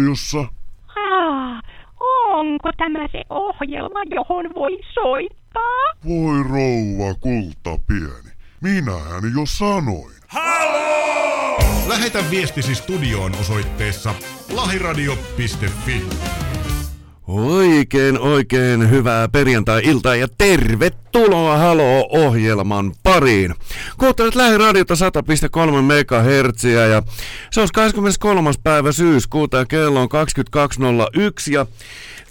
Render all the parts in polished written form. Lähiradiossa. Onko tämä se ohjelma, johon voi soittaa? Voi rouva kultapieni, minähän jo sanoin. Haloo! Lähetä viestisi studioon osoitteessa lahiradio.fi. Oikein hyvää perjantai-iltaa ja tervetuloa Haloo-ohjelman pariin. Kuuntelet Lähiradiota 100,3 MHz ja se on 23. päivä syyskuuta ja kello on 22.01 ja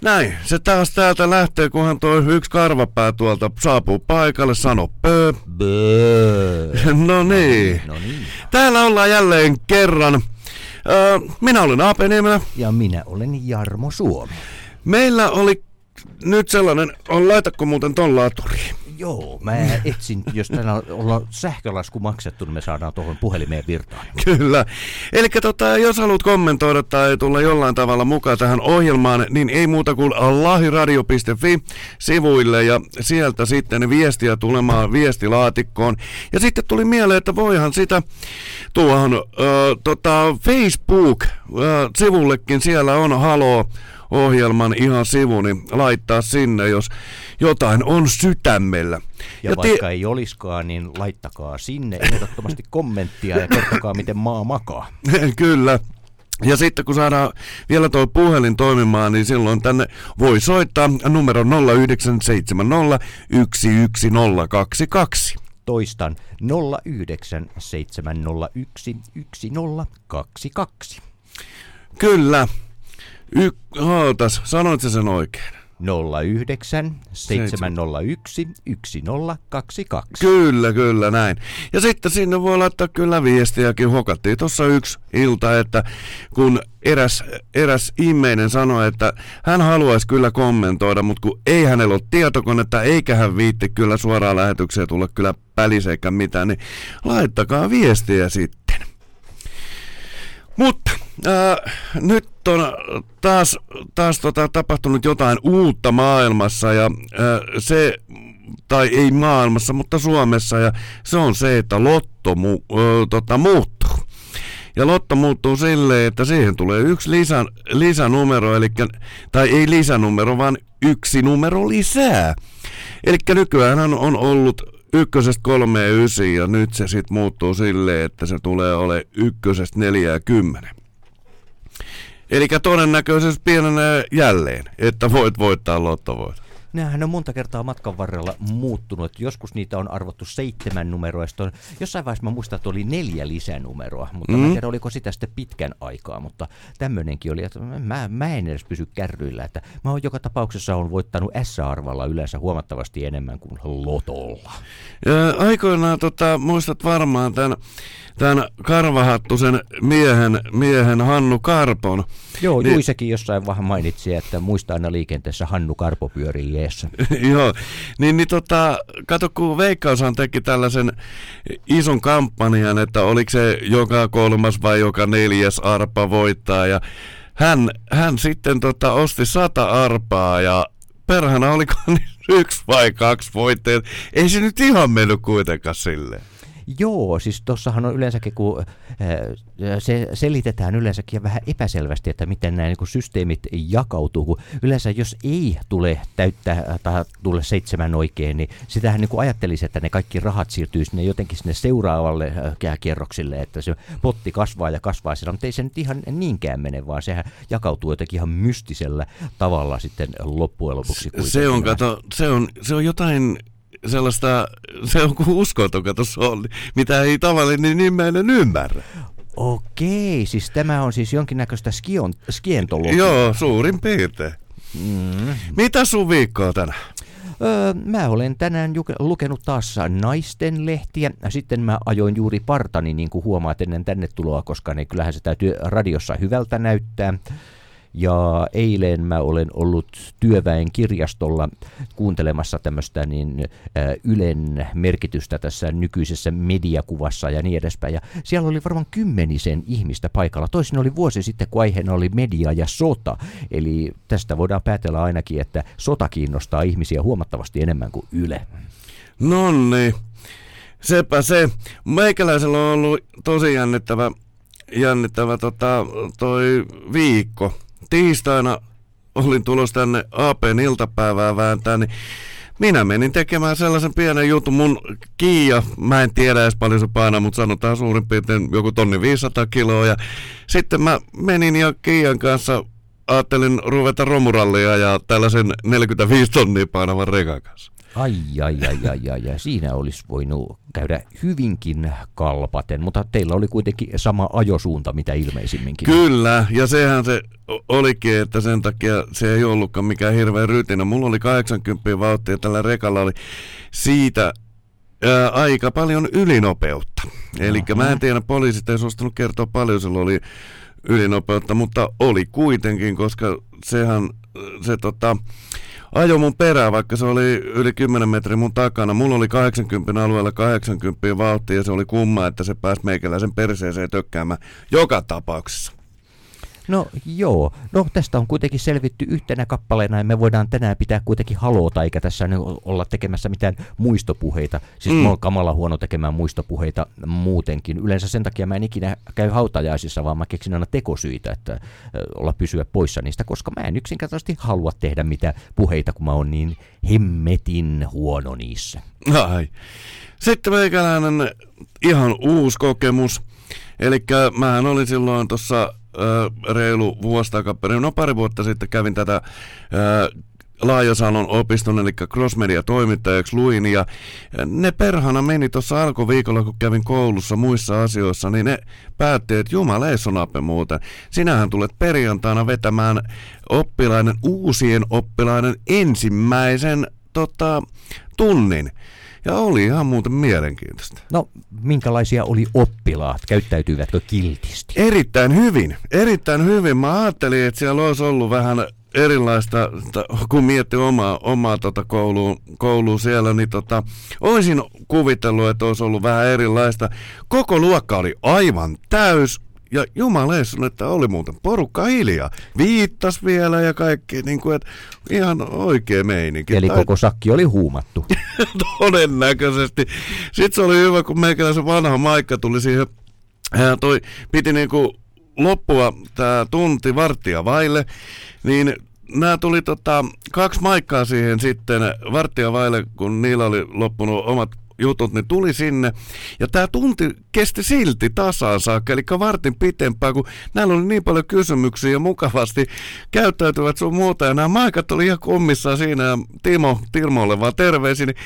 näin, se taas täältä lähtee, kunhan tuo yksi karvapää tuolta saapuu paikalle, sano pöö. No niin. Täällä ollaan jälleen kerran. Minä olen Apeniemi. Ja minä olen Jarmo Suomi. Meillä oli nyt sellainen, laitatko muuten ton laaturiin? Joo, mä etsin, jos tänään ollaan sähkölasku maksettu, niin me saadaan tuohon puhelimeen virtaan. Kyllä. Elikkä jos haluat kommentoida tai tulla jollain tavalla mukaan tähän ohjelmaan, niin ei muuta kuin lahiradio.fi-sivuille ja sieltä sitten viestiä tulemaan viestilaatikkoon. Ja sitten tuli mieleen, että voihan sitä tuohon Facebook-sivullekin, siellä on Haloo ohjelman ihan sivu, niin laittaa sinne, jos jotain on sydämellä. Ja vaikka ei oliskaan, niin laittakaa sinne ehdottomasti kommenttia ja kertokaa, miten maa makaa. Kyllä. Ja sitten kun saadaan vielä tuo puhelin toimimaan, niin silloin tänne voi soittaa numero 0970 11022. Toistan 0970 11022. Kyllä. Sanoit sen oikein. 09 701 1022. Kyllä, näin. Ja sitten sinne voi laittaa kyllä viestiäkin. Hokattiin tuossa yksi ilta, että kun eräs ihminen sanoi, että hän haluaisi kyllä kommentoida, mutta kun ei hänellä ole tietokonetta, eikä hän viitti kyllä suoraan lähetykseen tulla kyllä päliseikä mitään, niin laittakaa viestiä sitten. Mutta nyt on taas tapahtunut jotain uutta maailmassa ja se, tai ei maailmassa, mutta Suomessa, ja se on se, että lotto muuttuu. Ja lotto muuttuu silleen, että siihen tulee yksi lisänumero, vaan yksi numero lisää. Eli nykyään on ollut 1-3-9 ja nyt se sitten muuttuu silleen, että se tulee olemaan 1-40. Eli todennäköisesti pienenee jälleen, että voit voittaa lottovoiton. Nämähän on monta kertaa matkan varrella muuttunut. Joskus niitä on arvottu 7 numeroa. Jossain vaiheessa mä muistan, että oli 4 lisänumeroa, mutta mä en tiedä, oliko sitä sitten pitkän aikaa. Mutta tämmöinenkin oli, että mä en edes pysy kärryillä. Että mä oon joka tapauksessa voittanut S-arvalla yleensä huomattavasti enemmän kuin lotolla. Aikoinaan muistat varmaan tämän karvahattusen miehen Hannu Karpon. Joo, Juisekin jossain vähän mainitsi, että muista aina liikenteessä Hannu Karpo pyörii jeessä. Joo, kato kun Veikkaushan teki tällaisen ison kampanjan, että oliko se joka 3. vai joka 4. arpa voittaa, ja hän sitten osti 100 arpaa, ja perhana oliko 1 vai 2 voitteet. Ei se nyt ihan mennyt kuitenkaan silleen. Joo, siis tuossahan on yleensäkin, kun se selitetään yleensäkin vähän epäselvästi, että miten nämä niin systeemit jakautuu, kun yleensä jos ei tule täyttää tai tule 7 oikein, niin sitähän niin ajattelisi, että ne kaikki rahat siirtyy sinne jotenkin sinne seuraavalle kierroksille, että se potti kasvaa ja kasvaa siellä, mutta ei se nyt ihan niinkään mene, vaan sehän jakautuu jotenkin ihan mystisellä tavalla sitten loppujen lopuksi. Se on jotain sellaista, se on kuin uskonto, mitä ei tavallinen ihminen ymmärrä. Okei, siis tämä on siis jonkinnäköistä skientologiaa. Joo, suurin piirtein. Mitä sun viikkoa tänään? Mä olen tänään lukenut taas naisten lehtiä. Sitten mä ajoin juuri partani, niin kuin huomaat, ennen tänne tuloa, koska niin kyllähän se täytyy radiossa hyvältä näyttää. Ja eilen mä olen ollut Työväen kirjastolla kuuntelemassa tämmöistä Ylen merkitystä tässä nykyisessä mediakuvassa ja niin edespäin. Ja siellä oli varmaan 10 ihmistä paikalla. Toisin oli vuosi sitten, kun aiheena oli media ja sota. Eli tästä voidaan päätellä ainakin, että sota kiinnostaa ihmisiä huomattavasti enemmän kuin Yle. Nonni, sepä se. Meikäläisellä on ollut tosi jännittävä jännittävä toi viikko. Tiistaina olin tulossa tänne AP:n iltapäivää vääntään, niin minä menin tekemään sellaisen pienen jutun. Mun Kia, mä en tiedä edes paljon se painaa, mutta sanotaan suurin piirtein joku 1500 kiloa. Ja sitten mä menin ja Kian kanssa ajattelin ruveta romurallia ja tällaisen 45 tonnia painavan rekan kanssa. Ai, siinä olisi voinut käydä hyvinkin kalpaten, mutta teillä oli kuitenkin sama ajosuunta mitä ilmeisimminkin. Kyllä, ja sehän se olikin, että sen takia se ei ollutkaan mikään hirveä rytinä. Mulla oli 80 vauhtia, tällä rekalla oli siitä aika paljon ylinopeutta. Eli mä en tiedä, poliisit ei suostunut kertoa paljon, sillä oli ylinopeutta, mutta oli kuitenkin, koska sehän se ajo mun perään, vaikka se oli yli 10 metriä mun takana. Mulla oli 80 alueella 80 vauhtia ja se oli kumma, että se pääsi meikäläisen perseeseen tökkäämään joka tapauksessa. No joo, no tästä on kuitenkin selvitty yhtenä kappaleena ja me voidaan tänään pitää kuitenkin haloota, eikä tässä olla tekemässä mitään muistopuheita. Siis mä oon kamala huono tekemään muistopuheita muutenkin. Yleensä sen takia mä en ikinä käy hautajaisissa, vaan mä keksin aina tekosyitä, että olla pysyä poissa niistä, koska mä en yksinkertaisesti halua tehdä mitään puheita, kun mä oon niin hemmetin huono niissä. Ai. Sitten meikäläinen ihan uusi kokemus. Elikkä mähän olin silloin tuossa reilu vuosi takaperin, no pari vuotta sitten kävin tätä Laajasalon opiston, eli Crossmedia toimittajaksi luin, ja ne perhana meni tuossa alkuviikolla, kun kävin koulussa muissa asioissa, niin ne päätti, että jumaleissa on Ape muuten. Sinähän tulet perjantaina vetämään uusien oppilaiden ensimmäisen tunnin. Ja oli ihan muuten mielenkiintoista. No, minkälaisia oli oppilaat? Käyttäytyivätkö kiltisti? Erittäin hyvin. Mä ajattelin, että siellä olisi ollut vähän erilaista, kun mietti omaa koulua siellä, niin olisin kuvitellut, että olisi ollut vähän erilaista. Koko luokka oli aivan täys. Ja jumaleessun, että oli muuten porukka hiljaa. Viittas vielä ja kaikki, niin kuin, että ihan oikea meininki. Eli koko sakki oli huumattu. Todennäköisesti. Sitten se oli hyvä, kun meikäläisen vanha Maikka tuli siihen. Toi piti niin kuin loppua tämä tunti varttia vaille, niin nämä tuli kaksi Maikkaa siihen sitten varttia vaille, kun niillä oli loppunut omat jutut, ne tuli sinne, ja tämä tunti kesti silti tasaan saakka, eli vartin pitempään, kun näillä oli niin paljon kysymyksiä ja mukavasti käyttäytyvät sun muuta, ja nämä Maikat oli ihan kummissaan siinä, ja Timolle vaan terveisiä, niin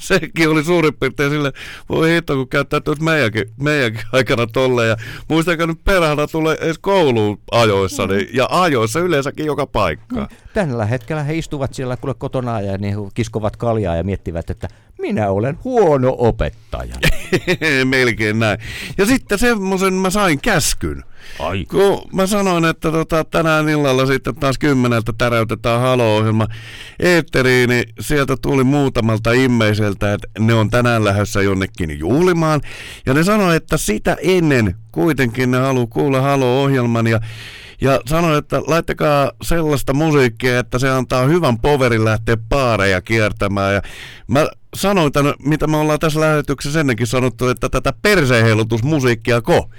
sekin oli suurin piirtein sille, voi hitto, kun käyttäytyisi meidänkin aikana tolleen, ja muistakaa nyt perhana tulee edes kouluun ajoissa, niin, ja ajoissa yleensäkin joka paikkaan. Tällä hetkellä he istuvat siellä kotona ja ne kiskovat kaljaa ja miettivät, että minä olen huono opettaja. Melkein näin. Ja sitten semmoisen mä sain käskyn. Ai. Kun mä sanoin, että tänään illalla sitten taas 10:00 täräytetään Haloo-ohjelma eetteriin, niin sieltä tuli muutamalta immeiseltä, että ne on tänään lähdössä jonnekin juhlimaan. Ja ne sanoi, että sitä ennen kuitenkin ne haluaa kuulla Haloo-ohjelman ja sanoi, että laittakaa sellaista musiikkia, että se antaa hyvän poverin lähteä baareja kiertämään. Ja mä sanoin tämän, mitä me ollaan tässä lähetyksessä ennenkin sanottu, että tätä perseenheilutusmusiikkiako.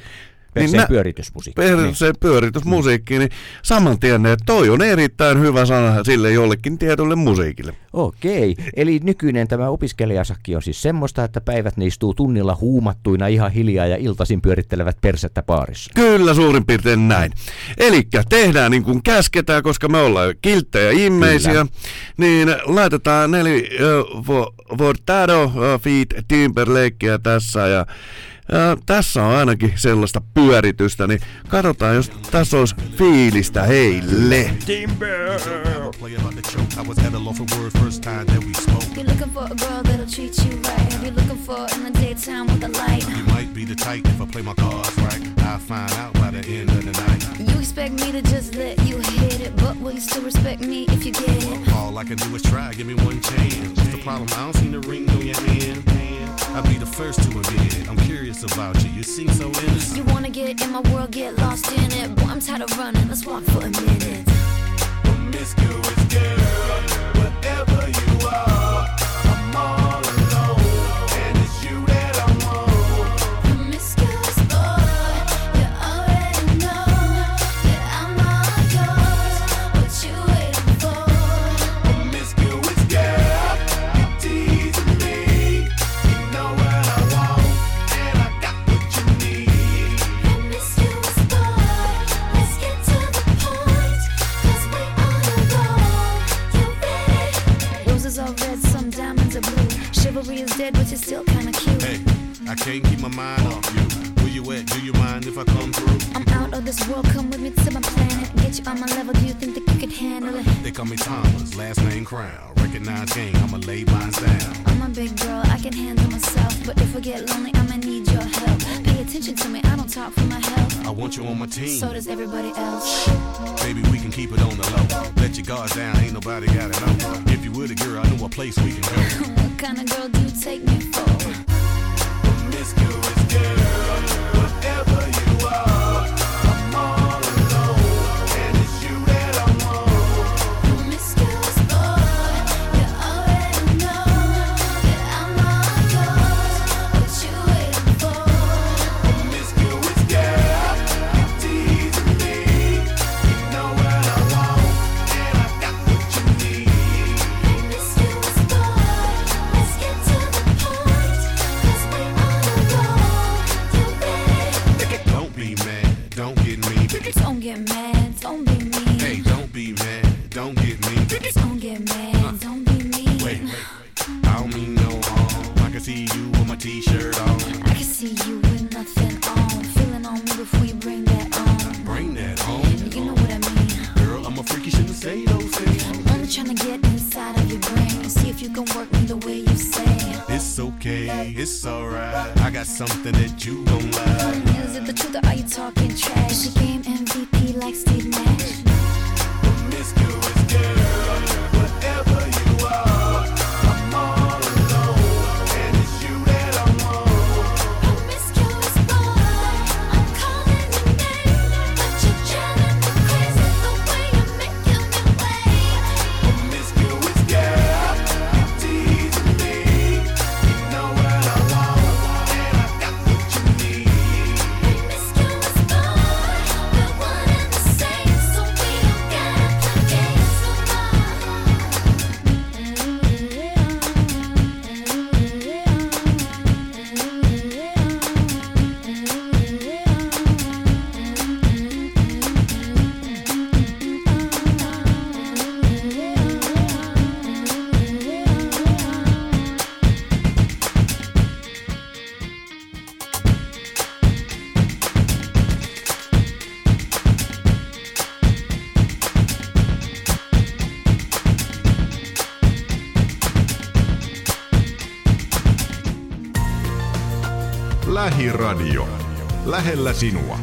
Perseenpyöritysmusiikki, niin saman tien, että toi on erittäin hyvä sana sille jollekin tietylle musiikille. Okei, eli nykyinen tämä opiskelijasakki on siis semmoista, että päivät ne istuu tunnilla huumattuina ihan hiljaa ja iltaisin pyörittelevät persettä baarissa. Kyllä, suurin piirtein näin. Elikkä tehdään niin kuin käsketään, koska me ollaan kilttejä immeisiä, kyllä. Niin laitetaan 4 Vortado feat Timberlakeä tässä ja tässä on ainakin sellaista pyöritystä, niin katsotaan, jos tässä olisi fiilistä heille. You expect me to just let you hit it, but will you still respect me if you get it? All I can do is try, give me one chance. What's the problem? I don't see the ring on your hand. I'll be the first to admit it. I'm curious about you. You seem so innocent. You wanna get in my world, get lost in it. Boy, I'm tired of running. Let's walk for a minute. Promiscuous girl, whatever you are, I'm all alone, and it's you that I want. Promiscuous boy, you're but you're still kinda cute. Hey, I can't keep my mind off you. Where you at? Do you mind if I come through? I'm out of this world, come with me to my planet. Get you on my level, do you think that you could handle it? They call me Thomas, last name Crown. Recognize gang, I'ma lay mine down. I'm a big girl, I can handle myself. But if I get lonely, I'ma need your help. Pay attention to me, I don't talk for my health. I want you on my team, so does everybody else. Baby, we can keep it on the low. Let your guard down, ain't nobody got it on. If you were the girl, I know a place we can go. What kind of girl do you take me for? Promiscuous girl, whatever you are, I'm all alone, and it's you that I want. Promiscuous boy, you already know that I'm all yours. What you waiting for? Promiscuous girl, you teasing me. You know what I want, and I got what you need. Promiscuous boy, let's get to the point, 'cause we all alone. You ready? Don't be mad, don't get me. Don't get mad, don't be mean. Hey, don't be mad, don't get me. Don't get mad, don't be mean. Wait, I don't mean no harm. I can see you with my t-shirt on. I can see you with nothing on. Feeling on me before you bring that on. Bring that home, You know what I mean. girl. I'm a freak, you shouldn't say those things. I'm tryna get inside of your brain and see if you can work me the way you say. It's okay, it's alright. I got something that you don't like. Is it the truth or are you talking trash? The game MVP like Steve Nash. Promiscuous girl, whatever you are, I'm all alone, and it's you that I want. Promiscuous boy, I'm calling your name, but you're driving me crazy the way you're making me wait. Promiscuous girl, you teasing me. You know what I want, and I got what you need. Promiscuous boy, we're one and the same, so we don't gotta play games no Lähiradio. Lähellä sinua.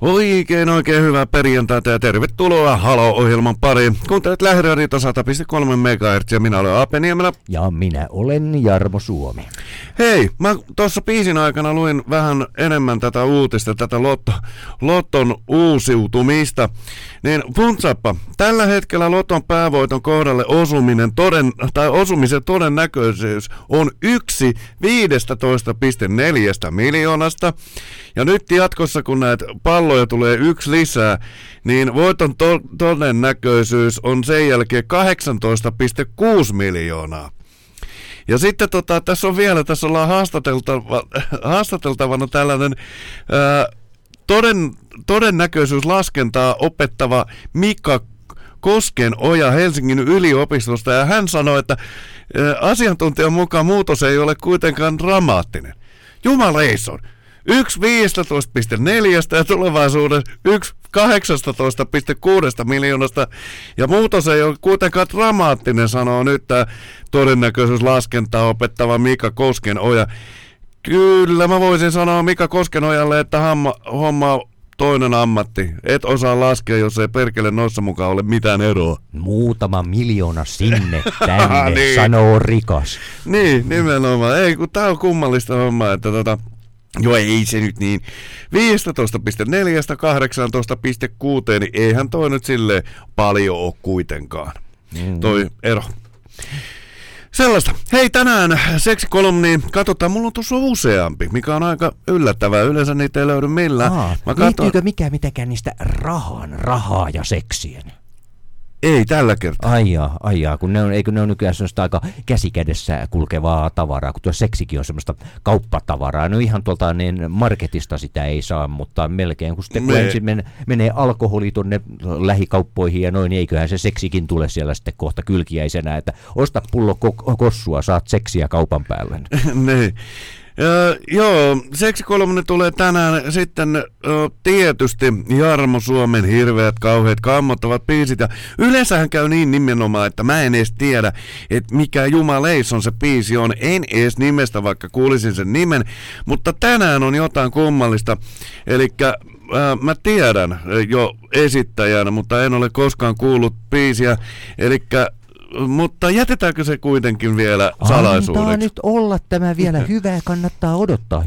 Oikein hyvää perjantaita ja tervetuloa Haloo-ohjelman pariin. Kuuntelet Lähiradiota 100,3 MHz ja minä olen Apeniemellä. Ja minä olen Jarmo Suomi. Hei, mä tuossa biisin aikana luin vähän enemmän tätä uutista, tätä Loton uusiutumista. Niin funtsappa, tällä hetkellä Loton päävoiton kohdalle osumisen todennäköisyys on 1 15,4 miljoonasta. Ja nyt jatkossa, kun näitä palloja tulee 1 lisää, niin voiton todennäköisyys on sen jälkeen 18,6 miljoonaa. Ja sitten tässä ollaan haastateltavana tällainen todennäköisyyslaskentaa opettava Mika Koskenoja Helsingin yliopistosta, ja hän sanoi, että asiantuntijan mukaan muutos ei ole kuitenkaan dramaattinen. Jumaleison! 1,15,4 ja tulevaisuudessa 1,18,6 miljoonasta. Ja muutos ei ole kuitenkaan dramaattinen, sanoo nyt tämä todennäköisyyslaskentaa opettava Mika Koskenoja. Kyllä mä voisin sanoa Mika Koskenojalle, että homma toinen ammatti. Et osaa laskea, jos ei perkele noissa mukaan ole mitään eroa. Muutama miljoona sinne tänne, niin sanoo rikas. Niin, nimenomaan. Ei, kun tää on kummallista hommaa, että joo, ei se nyt niin. 15,4, 18,6, niin eihän toi nyt silleen paljon ole kuitenkaan. Mm. Toi ero. Sellaista. Hei, tänään seksikolumniin. Katsotaan, mulla on tuossa useampi, mikä on aika yllättävää. Yleensä niitä ei löydy millään. Liittyykö mikään mitenkään niistä rahaa ja seksiä? Ei tällä kertaa. Aijaa, kun ne on nykyään semmoista aika käsikädessä kulkevaa tavaraa, kun tuo seksikin on semmoista kauppatavaraa. No ihan tuolta niin marketista sitä ei saa, mutta melkein, kun sitten kun ensin menee alkoholi tuonne lähikauppoihin ja noin, niin eiköhän se seksikin tule siellä sitten kohta kylkiäisenä, että osta pullo kossua, saat seksiä kaupan päälle. Niin. Joo, seksikolumni tulee tänään. Sitten tietysti Jarmo Suomen hirveät, kauheat, kammottavat biisit. Ja yleensähän käy niin nimenomaan, että mä en edes tiedä, että mikä jumaleison se biisi on. En edes nimestä, vaikka kuulisin sen nimen. Mutta tänään on jotain kummallista. Elikkä mä tiedän jo esittäjänä, mutta en ole koskaan kuullut biisiä. Elikkä mutta jätetäänkö se kuitenkin vielä salaisuudeksi? Antaa nyt olla tämä vielä. Hyvää kannattaa odottaa.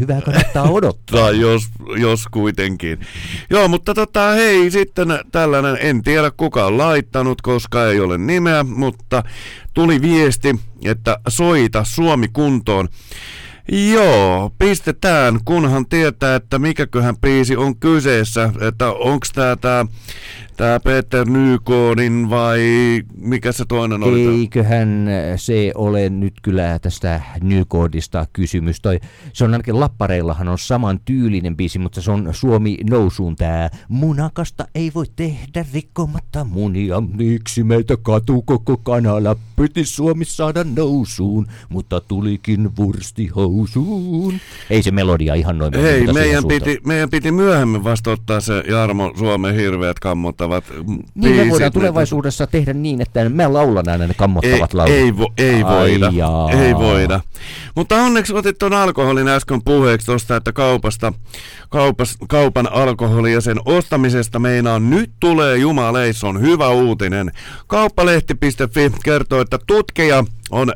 Tai jos kuitenkin. Joo, mutta hei, sitten tällainen, en tiedä kuka on laittanut, koska ei ole nimeä, mutta tuli viesti, että soita Suomi kuntoon. Joo, pistetään, kunhan tietää, että mikäköhän biisi on kyseessä, että onks tää Petri Nykodin vai mikä se toinen oli? Eiköhän se ole nyt kyllä tästä Nykodista kysymys. Se on ainakin lappareillahan on saman tyylinen biisi, mutta se on Suomi nousuun tää. Munakasta ei voi tehdä rikkomatta munia, miksi meitä katu koko kanala. Piti Suomi saada nousuun, mutta tulikin vursti housuun. Ei se melodia ihan noin. Hei, meidän piti myöhemmin vasta ottaa se Jarmo Suomen hirveät kammot. Niin me voidaan tulevaisuudessa tehdä niin, että mä laulan aina ne kammottavat laulut. Ei voida. Mutta onneksi otit ton alkoholin äsken puheeksi tosta, että kaupan alkoholi ja sen ostamisesta meinaan nyt tulee jumaleison hyvä uutinen. Kauppalehti.fi kertoo, että tutkija on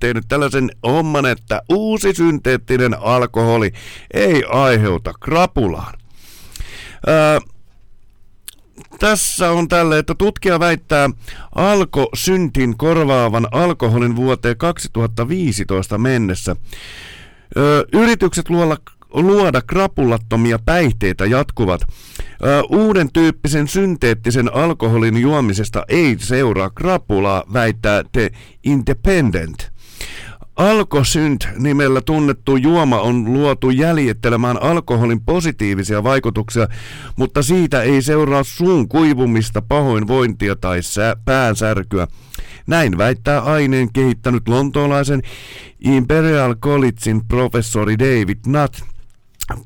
tehnyt tällaisen homman, että uusi synteettinen alkoholi ei aiheuta krapulaa. Tässä on tälle, että tutkija väittää alkosyntin korvaavan alkoholin vuoteen 2015 mennessä. Yritykset luoda krapulattomia päihteitä jatkuvat. Uuden tyyppisen synteettisen alkoholin juomisesta ei seuraa krapulaa, väittää The Independent. Alkosynt nimellä tunnettu juoma on luotu jäljittelemään alkoholin positiivisia vaikutuksia, mutta siitä ei seuraa suun kuivumista, pahoinvointia tai päänsärkyä. Näin väittää aineen kehittänyt lontoolaisen Imperial Collegein professori David Nutt.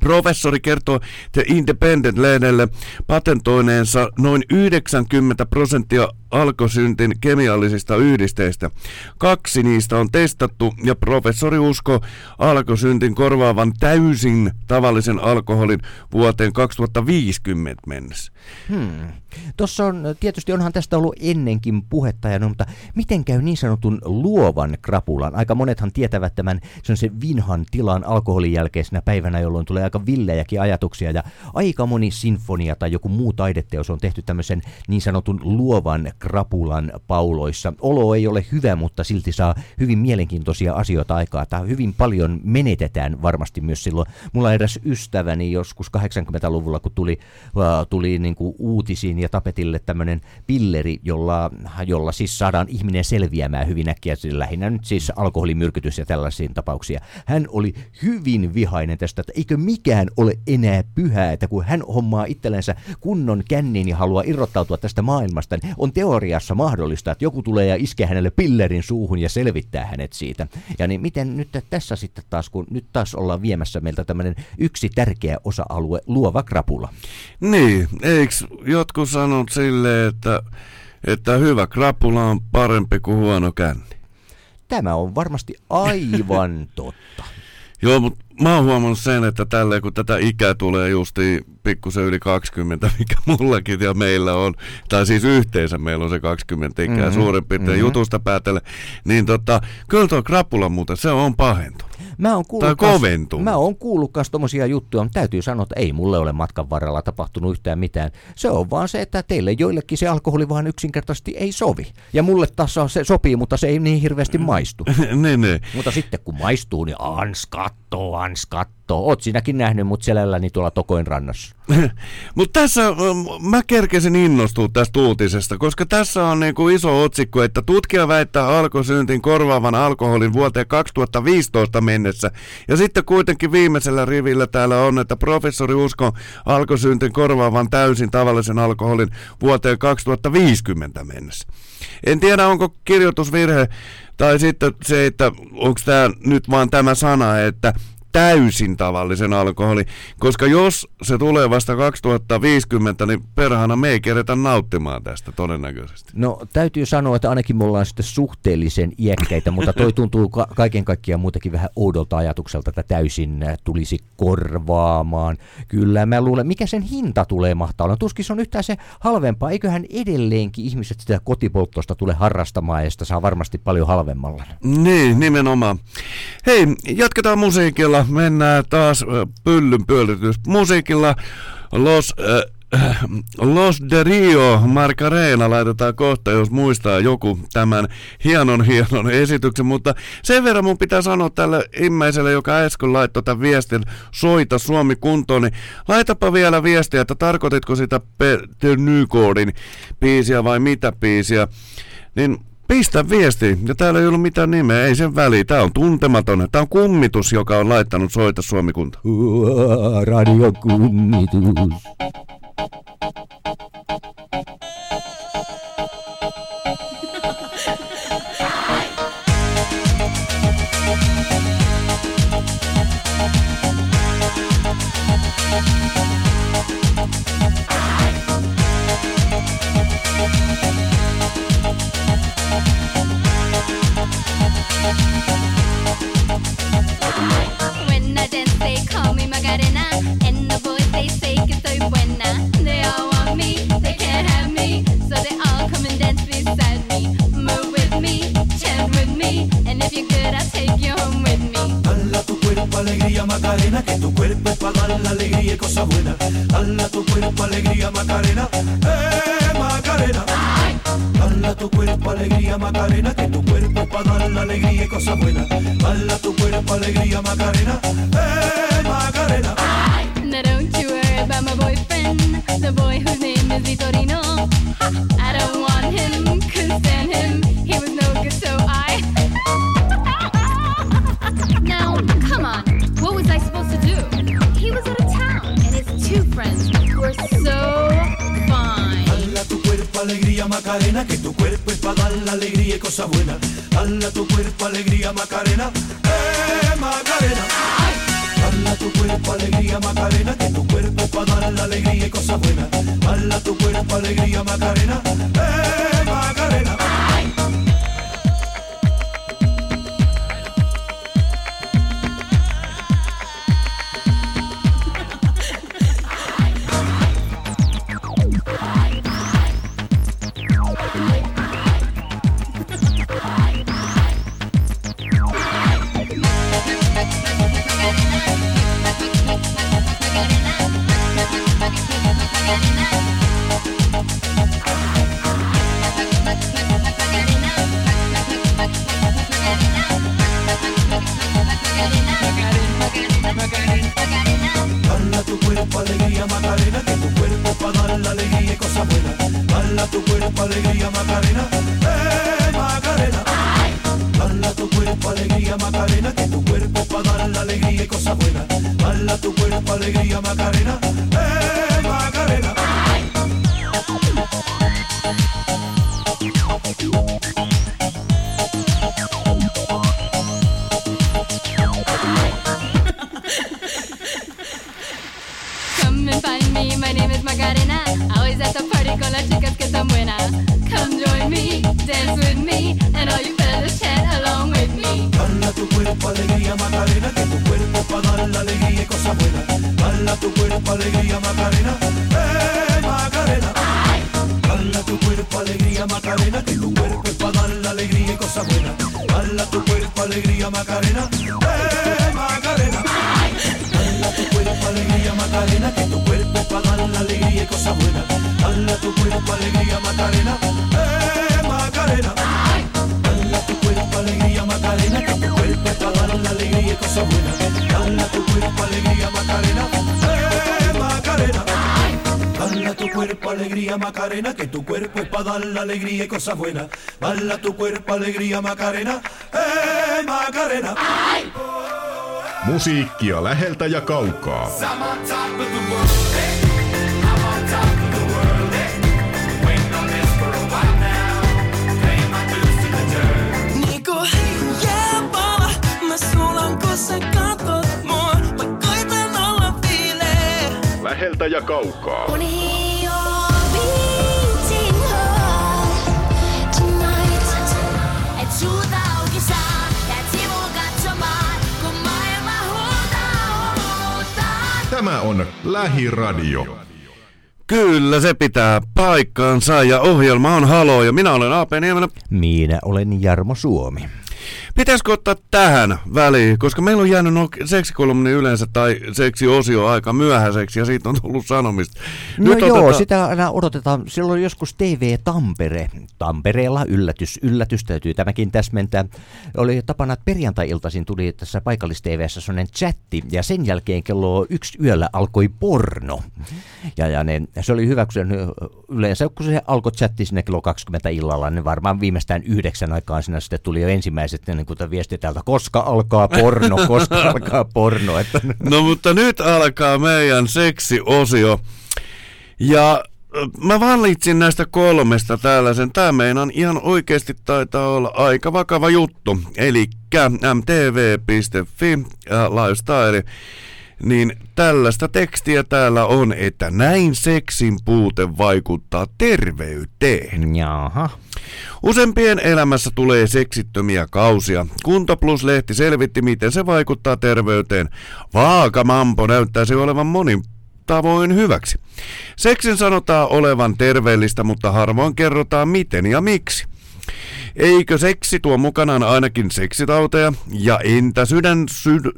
Professori kertoo The Independent-lehdelle patentoineensa noin 90% alkosyntin kemiallisista yhdisteistä. 2 niistä on testattu ja professori uskoo alkosyntin korvaavan täysin tavallisen alkoholin vuoteen 2050 mennessä. Tuossa on, tietysti onhan tästä ollut ennenkin puhetta, ja mutta miten käy niin sanotun luovan krapulan? Aika monethan tietävät tämän sen vinhan tilan alkoholin jälkeisenä päivänä, jolloin tulee aika villejäkin ajatuksia, ja aika moni sinfonia tai joku muu taideteos on tehty tämmöisen niin sanotun luovan krapulan pauloissa. Olo ei ole hyvä, mutta silti saa hyvin mielenkiintoisia asioita aikaa. Tämä hyvin paljon menetetään varmasti myös silloin. Mulla eräs ystäväni joskus 80-luvulla, kun tuli niin kuin uutisiin ja tapetille tämmöinen pilleri, jolla siis saadaan ihminen selviämään hyvin äkkiä, lähinnä nyt siis alkoholimyrkytys ja tällaisiin tapauksia. Hän oli hyvin vihainen tästä, että eikö mikään ole enää pyhää, että kun hän hommaa itsellensä kunnon kännin ja haluaa irrottautua tästä maailmasta, niin on teoriassa mahdollista, että joku tulee ja iskee hänelle pillerin suuhun ja selvittää hänet siitä. Ja niin miten nyt tässä sitten taas, kun nyt taas ollaan viemässä meiltä tämmöinen yksi tärkeä osa-alue, luova krapula. Niin, eikö jotkut sanot silleen, että hyvä krapula on parempi kuin huono känni? Tämä on varmasti aivan totta. Joo, mutta mä oon huomannut sen, että tälleen kun tätä ikää tulee justiin pikkusen yli 20, mikä mullakin ja meillä on, tai siis yhteensä meillä on se 20 ikää suurin piirtein jutusta päätellä, niin kyllä tuo krapula muuten, se on pahentunut. Mä oon kuullut myös tommosia juttuja, mutta täytyy sanoa, että ei mulle ole matkan varrella tapahtunut yhtään mitään. Se on vaan se, että teille joillekin se alkoholi vaan yksinkertaisesti ei sovi. Ja mulle taas se sopii, mutta se ei niin hirveästi maistu. Mutta sitten kun maistuu, niin ans kattoo. katsoa. Oot sinäkin nähnyt mut selälläni tuolla Tokoin rannassa. Mutta tässä mä kerkesin innostua tästä uutisesta, koska tässä on niinku iso otsikko, että tutkija väittää alkosyntin korvaavan alkoholin vuoteen 2015 mennessä. Ja sitten kuitenkin viimeisellä rivillä täällä on, että professori uskoo alkosyntin korvaavan täysin tavallisen alkoholin vuoteen 2050 mennessä. En tiedä, onko kirjoitusvirhe tai sitten se, että onko tämä nyt vaan tämä sana, että täysin tavallisen alkoholi, koska jos se tulee vasta 2050, niin perhana me ei keretä nauttimaan tästä todennäköisesti. No täytyy sanoa, että ainakin me ollaan sitten suhteellisen iäkkäitä, mutta toi tuntuu kaiken kaikkiaan muutenkin vähän oudolta ajatukselta, että täysin tulisi korvaamaan. Kyllä mä luulen, mikä sen hinta tulee mahtaa olla. Tuskin se on yhtään se halvempaa, eiköhän edelleenkin ihmiset sitä kotipolttosta tule harrastamaan ja sitä saa varmasti paljon halvemmalla. Niin, nimenomaan. Hei, jatketaan musiikilla. Mennään taas pyllyn pyöritysmusiikilla. Los de Rio, Macarena laitetaan kohta, jos muistaa joku tämän hienon esityksen, mutta sen verran mun pitää sanoa tälle immeiselle, joka äsken laittoi tämän viestin, soita Suomi kuntoon, niin laitapa vielä viestiä, että tarkoititko sitä Petri Nykodin biisiä vai mitä biisiä, niin pistä viesti, ja täällä ei ollut mitään nimeä, ei sen väliä. Tää on tuntematon. Tää on kummitus, joka on laittanut soita Suomikunta. Radio kummitus. Alegría Macarena, que tu cuerpo es para dar la alegría y cosa buena. Dala tu cuerpo alegría Macarena, Macarena. Dala tu cuerpo alegría Macarena, que tu cuerpo es para dar la alegría y cosa buena. Dala tu cuerpo alegría Macarena, Macarena. Now don't you worry about my boyfriend, the boy whose name is Vitorino. I don't want him, couldn't stand him, he was no good so I. Now, come on, what was I supposed to do? He was out of town, and his two friends were so fine. Dala tu cuerpo alegría Macarena, que tu cuerpo es para dar la alegría y cosa buena. Dala tu cuerpo alegría Macarena, Macarena. Dala tu cuerpo alegría Macarena, que tu cuerpo es para dar la alegría y cosa buena. Dala tu cuerpo alegría Macarena, Macarena. Alegría, Macarena, que tu cuerpo es para dar la alegría y cosas buenas. Dala tu cuerpo alegría. alegría, Macarena, que tu cuerpo es para dar la alegría y cosas buenas. Bala tu cuerpo, alegría, Macarena, hey, Macarena. Ai! Musiikkia läheltä ja kaukaa. Läheltä ja kaukaa. Tämä on Lähiradio. Kyllä se pitää paikkansa ja ohjelma on Haloo ja minä olen Apeniemi. Minä olen Jarmo Suomi. Pitäisikö ottaa tähän väliin, koska meillä on jäänyt seksikolumni yleensä tai seksiosio aika myöhäiseksi ja siitä on tullut sanomista. Sitä aina odotetaan. Silloin joskus TV Tampereella, yllätys, täytyy tämäkin täsmentää. Oli tapana, että perjantai-iltaisin tuli tässä paikallis-TV:ssä sellainen chatti ja sen jälkeen kello 1 yöllä alkoi porno. Se oli hyvä, kun yleensä kun se alkoi chatti sinne kello 20 illalla, niin varmaan viimeistään 9 aikaan sinä sitten tuli jo ensimmäiset niin kuin viesti täältä, koska alkaa porno. Että. No mutta nyt alkaa meidän seksiosio. Ja mä valitsin näistä 3 tällaisen. Tää meinaan ihan oikeasti taitaa olla aika vakava juttu. Elikkä MTV.fi lifestyle. Niin tällaista tekstiä täällä on, että näin seksin puute vaikuttaa terveyteen. Jaha. Useimpien elämässä tulee seksittömiä kausia. Kuntoplus-lehti selvitti, miten se vaikuttaa terveyteen. Vaakamampo näyttäisi olevan monin tavoin hyväksi. Seksin sanotaan olevan terveellistä, mutta harvoin kerrotaan miten ja miksi. Eikö seksi tuo mukanaan ainakin seksitauteja? Ja entä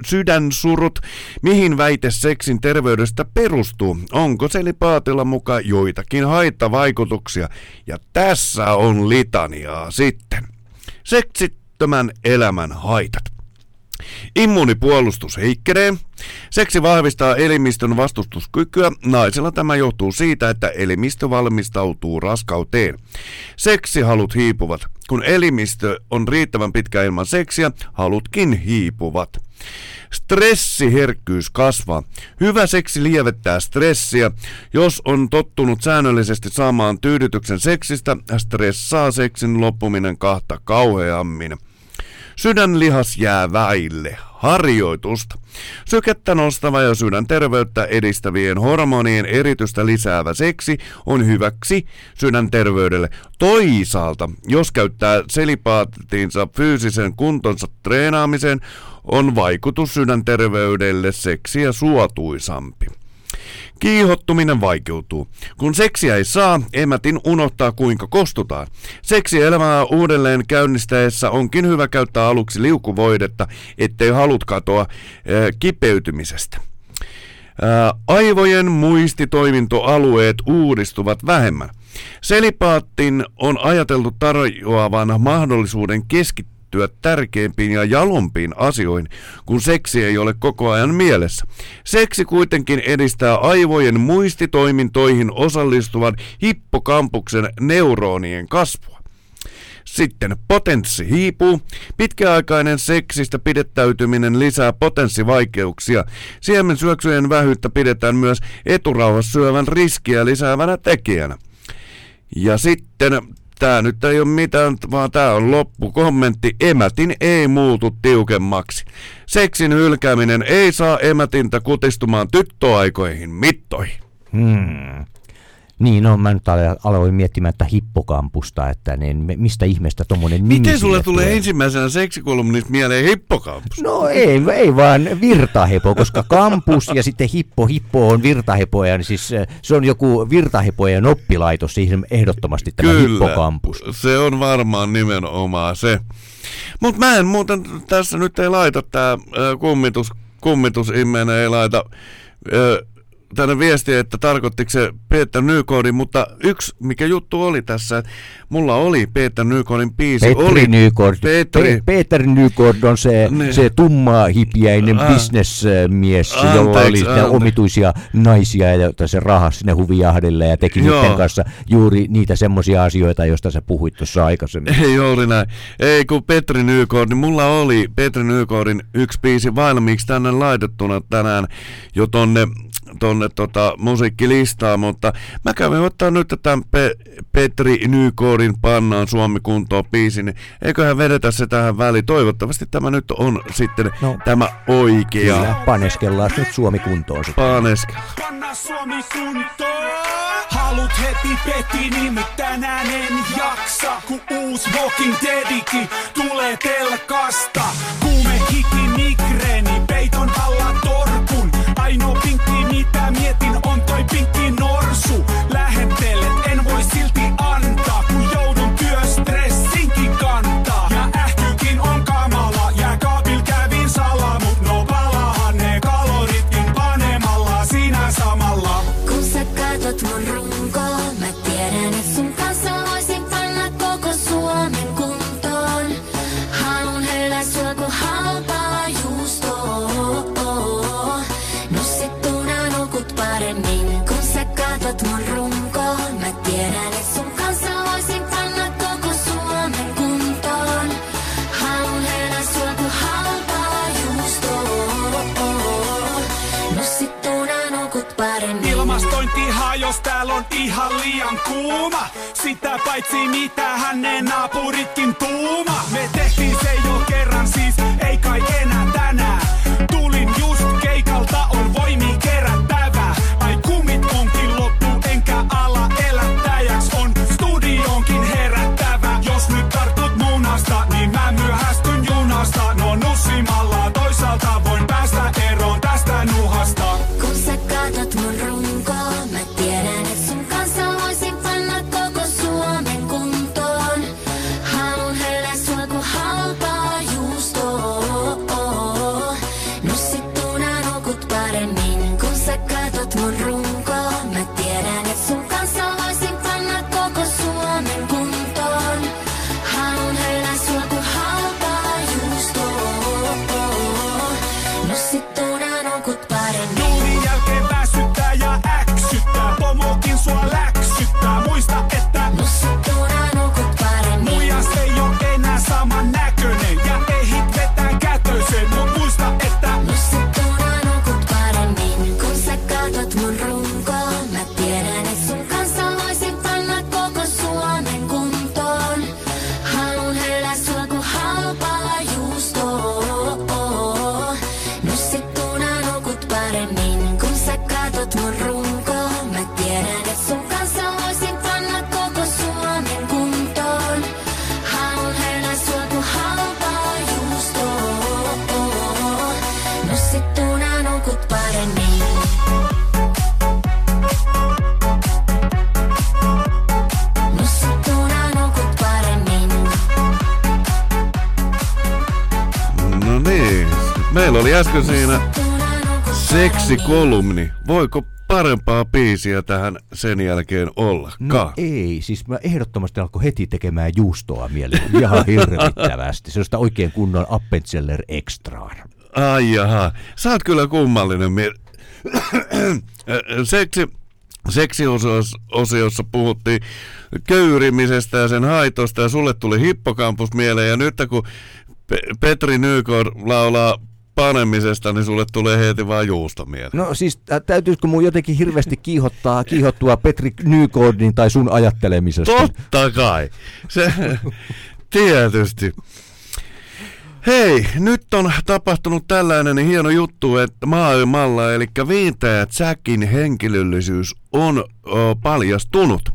sydänsurut? Mihin väite seksin terveydestä perustuu? Onko selipaatilla muka joitakin haittavaikutuksia? Ja tässä on litaniaa sitten. Seksittömän elämän haitat. Immuunipuolustus heikkenee. Seksi vahvistaa elimistön vastustuskykyä. Naisella tämä johtuu siitä, että elimistö valmistautuu raskauteen. Seksihalut hiipuvat. Kun elimistö on riittävän pitkä ilman seksiä, halutkin hiipuvat. Stressiherkkyys kasvaa. Hyvä seksi lievettää stressiä. Jos on tottunut säännöllisesti saamaan tyydytyksen seksistä, stressaa seksin loppuminen kahta kauheammin. Sydänlihas jää väille. Harjoitusta. Sykettä nostava ja sydänterveyttä edistävien hormonien eritystä lisäävä seksi on hyväksi sydänterveydelle. Toisaalta, jos käyttää selipaattinsa fyysisen kuntonsa treenaamiseen, on vaikutus sydänterveydelle seksiä suotuisampi. Kiihottuminen vaikeutuu. Kun seksiä ei saa, emätin unohtaa kuinka kostutaan. Seksielämää uudelleen käynnistäessä onkin hyvä käyttää aluksi liukuvoidetta, ettei halut katoa kipeytymisestä. Aivojen muistitoimintoalueet uudistuvat vähemmän. Selipaattin on ajateltu tarjoavan mahdollisuuden keskittyä tärkeimpiin ja jalompiin asioihin, kun seksi ei ole koko ajan mielessä. Seksi kuitenkin edistää aivojen muistitoimintoihin osallistuvan hippokampuksen neuronien kasvua. Sitten potenssi hiipuu. Pitkäaikainen seksistä pidettäytyminen lisää potenssivaikeuksia. Siemensyöksyjen vähyyttä pidetään myös eturauhassyövän riskiä lisäävänä tekijänä. Ja sitten tää nyt ei ole mitään, vaan tää on loppukommentti. Emätin ei muutu tiukemmaksi. Seksin hylkääminen ei saa emätintä kutistumaan tyttöaikoihin mittoihin. Niin, mä nyt aloin miettimään että hippokampusta, että niin, mistä ihmeestä tommonen nimi. Miten sulle tulee ensimmäisenä seksikolumnista mieleen hippokampus? No ei vaan virtahepo, koska kampus ja sitten hippo on virtahepoja, niin siis se on joku virtahepojen oppilaitos, siihen ehdottomasti tämä kyllä, hippokampus. Se on varmaan nimenomaan se. Mutta mä en muuten tässä nyt ei laita tää kummitus ei laita tänne viestiä, että tarkoittiko se Petri Nykodin, mutta yksi mikä juttu oli tässä, että mulla oli Petri Nykodin biisi. Petri Nykod on se tummaa hipiäinen bisnesmies, jolla oli sitä omituisia naisia, joita se rahasi sinne huvijahdille ja teki niiden kanssa juuri niitä semmoisia asioita, joista sä puhuit tuossa aikaisemmin. Ei juuri näin. Ei kun Petri Nykod, niin mulla oli Petri Nykodin yksi biisi valmiiksi tänne laitettuna tänään jo tonne musiikkilistaa, mutta mä kävin ottaa nyt tämän Petri Nykodin Pannaan Suomi kuntoon -biisin, niin eiköhän vedetä se tähän väliin. Toivottavasti tämä nyt on sitten tämä oikea. Kyllä, paneskellaan nyt Suomi kuntoon sitten. Pannaan Suomi kuntoon. Halut heti Petri, niin nyt tänään en jaksa, kun uusi Walking Deadkin tulee telkasta. Kuume hiki migreeni, peiton alla torkun, ainoa pinkki mitä mietin on toi pinkki norsu. Lähettele, en voi silti antaa, kun joudun työstressinkin kantaa. Ja ähkykin on kamala, ja kaapil kävin salaa, mut no palahan ne kaloritkin panemalla sinä samalla. Kun sä katot mun runkoa, mä tiedän et sun kanssa voisin panna koko Suomen kuntoon. Haluun höylää sua kun halpaa juustoa. Paremmin, kun sä katot mun runkoon, mä tiedän, et sun kanssa voisin panna koko Suomen kuntoon. Haluun elää sua, kun halpaa juustoon. No sit tuuna nukut paremmin. Ilmastointi hajos, tääl on ihan liian kuuma. Sitä paitsi mitähän ne naapuritkin tuuma. Me tehtiin se jo kerran, siis ei kai enää tänään. Tulin just keikalta, on voimi kerätä. Äsken siinä seksikolumni. Voiko parempaa biisiä tähän sen jälkeen ollakaan? No ei, siis mä ehdottomasti alkoi heti tekemään juustoa mieleen ihan hirvittävästi. Se on sitä oikein kunnon Appenzeller Extraa. Ai jaha, sä oot kyllä kummallinen Seksiosiossa puhuttiin köyrimisestä ja sen haitosta ja sulle tuli hippokampus mieleen ja nyt kun Petri Nykod laulaa panemisesta, niin sulle tulee heti vaan juusto mieleen. No siis täytyisikö mun jotenkin hirveästi kiihottua Petri Nykodin tai sun ajattelemisesta? Totta kai! Se, tietysti. Hei, nyt on tapahtunut tällainen hieno juttu, että maailmalla, eli Viintäjä Jackin henkilöllisyys on paljastunut.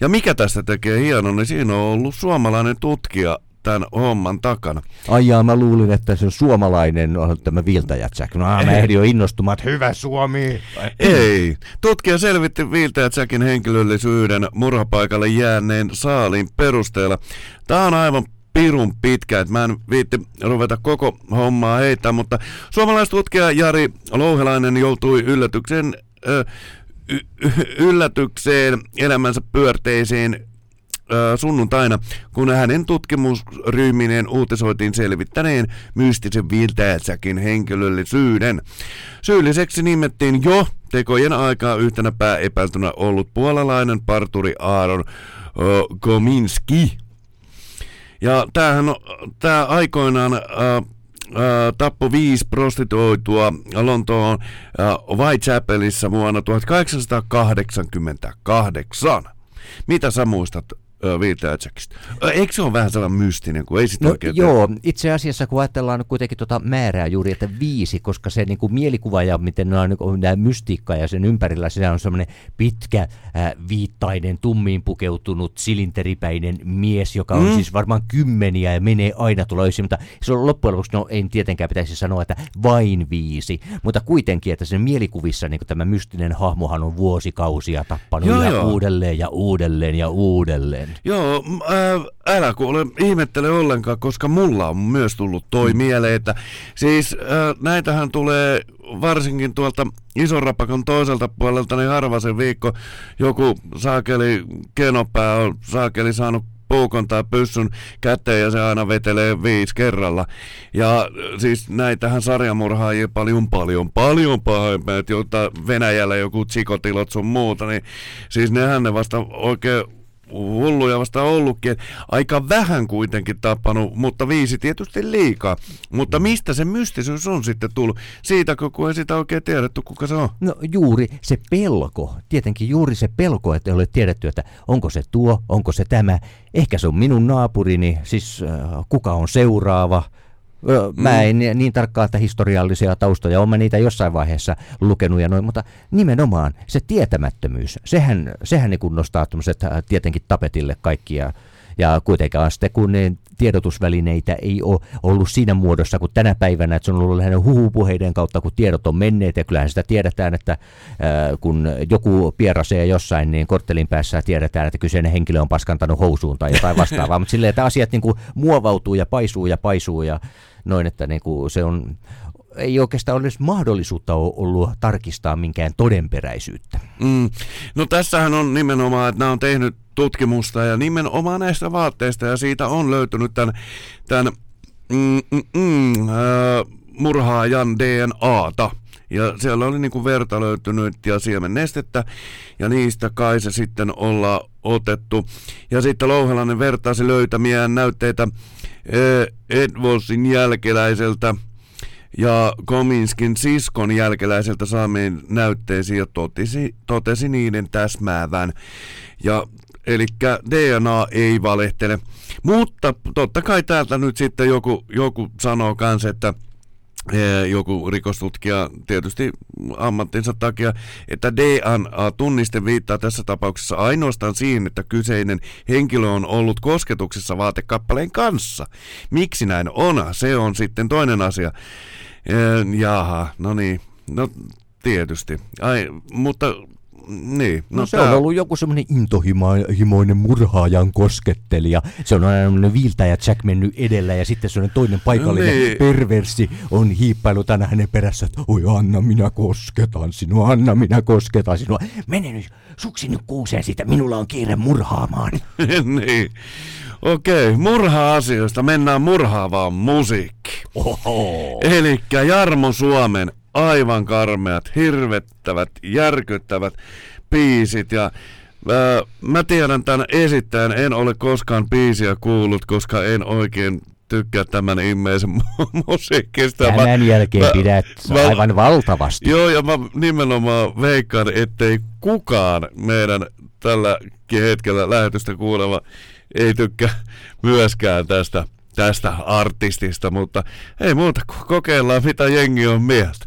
Ja mikä tästä tekee hienon, niin siinä on ollut suomalainen tutkija tämän homman takana. Ai jaa, mä luulin, että se on suomalainen, on tämä Viiltäjä Jack. No mä ehdin jo innostumaan, että hyvä Suomi! Ei. Tutkija selvitti Viiltäjä Jackin henkilöllisyyden murhapaikalle jääneen saaliin perusteella. Tää on aivan pirun pitkä, että mä en viitti ruveta koko hommaa heittämään, mutta suomalaistutkija Jari Louhelainen joutui yllätykseen yllätykseen elämänsä pyörteiseen sunnuntaina, kun hänen tutkimusryhmineen uutisoitiin selvittäneen mystisen viltäjätsäkin henkilöllisyyden. Syylliseksi nimettiin jo tekojen aikaa yhtenä pääepäiltynä ollut puolalainen parturi Aaron Kosminski. Ja tämä aikoinaan tappoi 5 prostituoitua Lontoon Whitechapelissa vuonna 1888. Mitä sä muistat viltäjätsäkistä? Eikö se ole vähän sellainen mystinen, kun ei sitä oikein tehdä? Joo, itse asiassa kun ajatellaan kuitenkin tuota määrää juuri, että 5, koska se niin kuin mielikuva ja miten nämä mystiikkaa ja sen ympärillä, se on semmoinen pitkä, viittainen, tummiin pukeutunut, silinteripäinen mies, joka on siis varmaan kymmeniä ja menee aina tuloisiin, mutta se on loppujen lopuksi, no en tietenkään pitäisi sanoa, että vain 5, mutta kuitenkin, että sen mielikuvissa niin kuin tämä mystinen hahmohan on vuosikausia tappanut uudelleen ja uudelleen ja uudelleen. Joo, älä kuule, ihmettele ollenkaan, koska mulla on myös tullut toi mieleen, että siis näitähän tulee varsinkin tuolta Ison Rapakon toiselta puolelta, niin harva se viikko joku saakeli kenopää on saakeli saanut puukon tai pyssyn käteen ja se aina vetelee 5 kerralla. Ja siis näitähän sarjamurhaajia paljon pahempia, että jota Venäjällä joku tsikotilot sun muuta, niin siis nehän ne vasta oikein hulluja vasta ollutkin. Aika vähän kuitenkin tappanut, mutta 5 tietysti liikaa. Mutta mistä se mystisyys on sitten tullut? Siitä, kun ei sitä oikein tiedetty, kuka se on. No juuri se pelko. Tietenkin juuri se pelko, että ei ole tiedetty, että onko se tuo, onko se tämä. Ehkä se on minun naapurini, siis kuka on seuraava. Mä en niin tarkkaan, että historiallisia taustoja, olen niitä jossain vaiheessa lukenut ja noin, mutta nimenomaan se tietämättömyys, sehän niin kun nostaa tämmöiset tietenkin tapetille kaikkia. Ja kuitenkaan sitten, kun ne tiedotusvälineitä ei ole ollut siinä muodossa kuin tänä päivänä, että se on ollut lähinnä huhupuheiden kautta, kun tiedot on menneet, ja kyllähän sitä tiedetään, että kun joku pierasee jossain, niin korttelin päässä tiedetään, että kyseinen henkilö on paskantanut housuun tai jotain vastaavaa, mutta silleen, että asiat niin kuin muovautuu ja paisuu ja paisuu ja noin, että niin kuin se on, ei oikeastaan ole edes mahdollisuutta ollut tarkistaa minkään todenperäisyyttä. No tässähän on nimenomaan, että nämä on tehnyt tutkimusta ja nimenomaan näistä vaatteista ja siitä on löytynyt tämän murhaajan DNAta. Ja siellä oli niinku verta löytynyt ja siemennestettä ja niistä kai se sitten ollaan otettu. Ja sitten Louhelainen vertaisi löytämiään näytteitä Edwardsin jälkeläiseltä ja Kominskin siskon jälkeläiseltä saamiin näytteisiin ja totesi niiden täsmäävän. Ja elikkä DNA ei valehtele. Mutta totta kai täältä nyt sitten joku sanoo kans, että joku rikostutkija tietysti ammattinsa takia, että DNA-tunniste viittaa tässä tapauksessa ainoastaan siihen, että kyseinen henkilö on ollut kosketuksessa vaatekappaleen kanssa. Miksi näin on? Se on sitten toinen asia. Jaha, no niin. No tietysti. Ai, mutta niin, no se on ollut joku semmoinen intohimoinen murhaajan koskettelija. Se on aina viiltäjä Jack mennyt edellä ja sitten semmoinen toinen paikallinen niin perversi on hiippailut aina hänen perässä, että oi anna minä kosketan sinua. Mene nyt, suksi nyt kuuseen siitä, minulla on kiire murhaamaan. Niin. Okei, murha-asioista mennään murhaavaan musiikkiin. Elikkä Jarmo Suomen aivan karmeat, hirvettävät, järkyttävät biisit ja mä tiedän tämän esittäjän, en ole koskaan biisiä kuullut, koska en oikein tykkää tämän immeisen musiikista. Tämän jälkeen pidät aivan valtavasti. Joo, ja mä nimenomaan veikkaan, ettei kukaan meidän tällä hetkellä lähetystä kuuleva ei tykkää myöskään tästä artistista, mutta ei muuta kuin kokeillaan, mitä jengi on mieltä.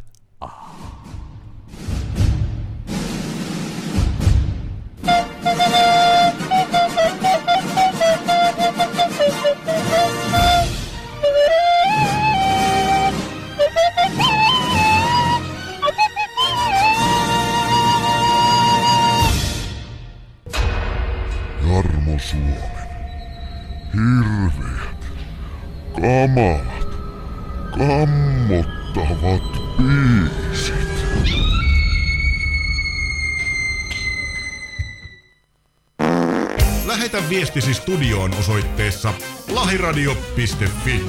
Jarmo Suomen hirveät, kamalat, kammottavat biisit. Lähetä viestisi studioon osoitteessa lahiradio.fi.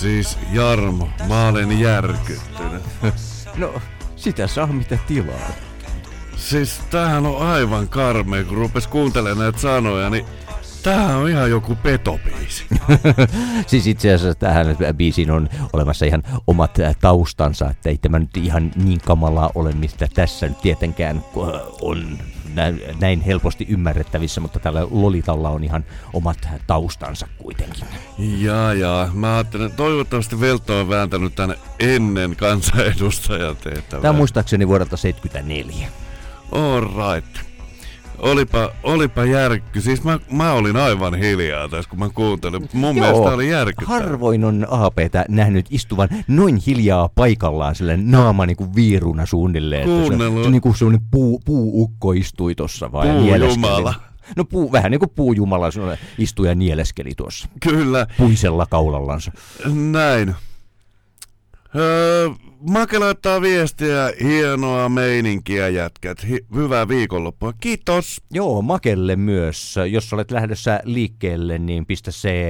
Siis Jarmo, mä olen järkyttynyt. No, sitä saa mitä tilaa. Siis tämähän on aivan karmea, kun rupes kuuntelemaan näitä sanoja, niin tämähän on ihan joku petobiisi. Siis itse asiassa tähän biisiin on olemassa ihan omat taustansa, että ei tämä nyt ihan niin kamalaa ole, mistä tässä nyt tietenkään on näin helposti ymmärrettävissä, mutta tällä Lolitalla on ihan omat taustansa kuitenkin. Jaa, mä ajattelen, että toivottavasti Veltto on vääntänyt tänne ennen kansanedustajan tehtävää. Tämä on muistaakseni vuodelta 1974. All right. Olipa järkky. Siis mä olin aivan hiljaa tässä, kun mä kuuntelin. Mun mielestä oli järkyttävä. Harvoin on Aapetä nähnyt istuvan noin hiljaa paikallaan, sillä naama niinku viiruna suunnilleen. Kuunnellut. Se niinku semmonen puuukko istui tossa vaan. Puujumala. No vähän niinku puujumala istui ja nieleskeli tuossa. Kyllä. Puisella kaulallansa. Näin. Make laittaa viestiä, hienoa meininkiä jätkät, hyvää viikonloppua, kiitos! Joo, Makelle myös, jos olet lähdössä liikkeelle, niin pistä se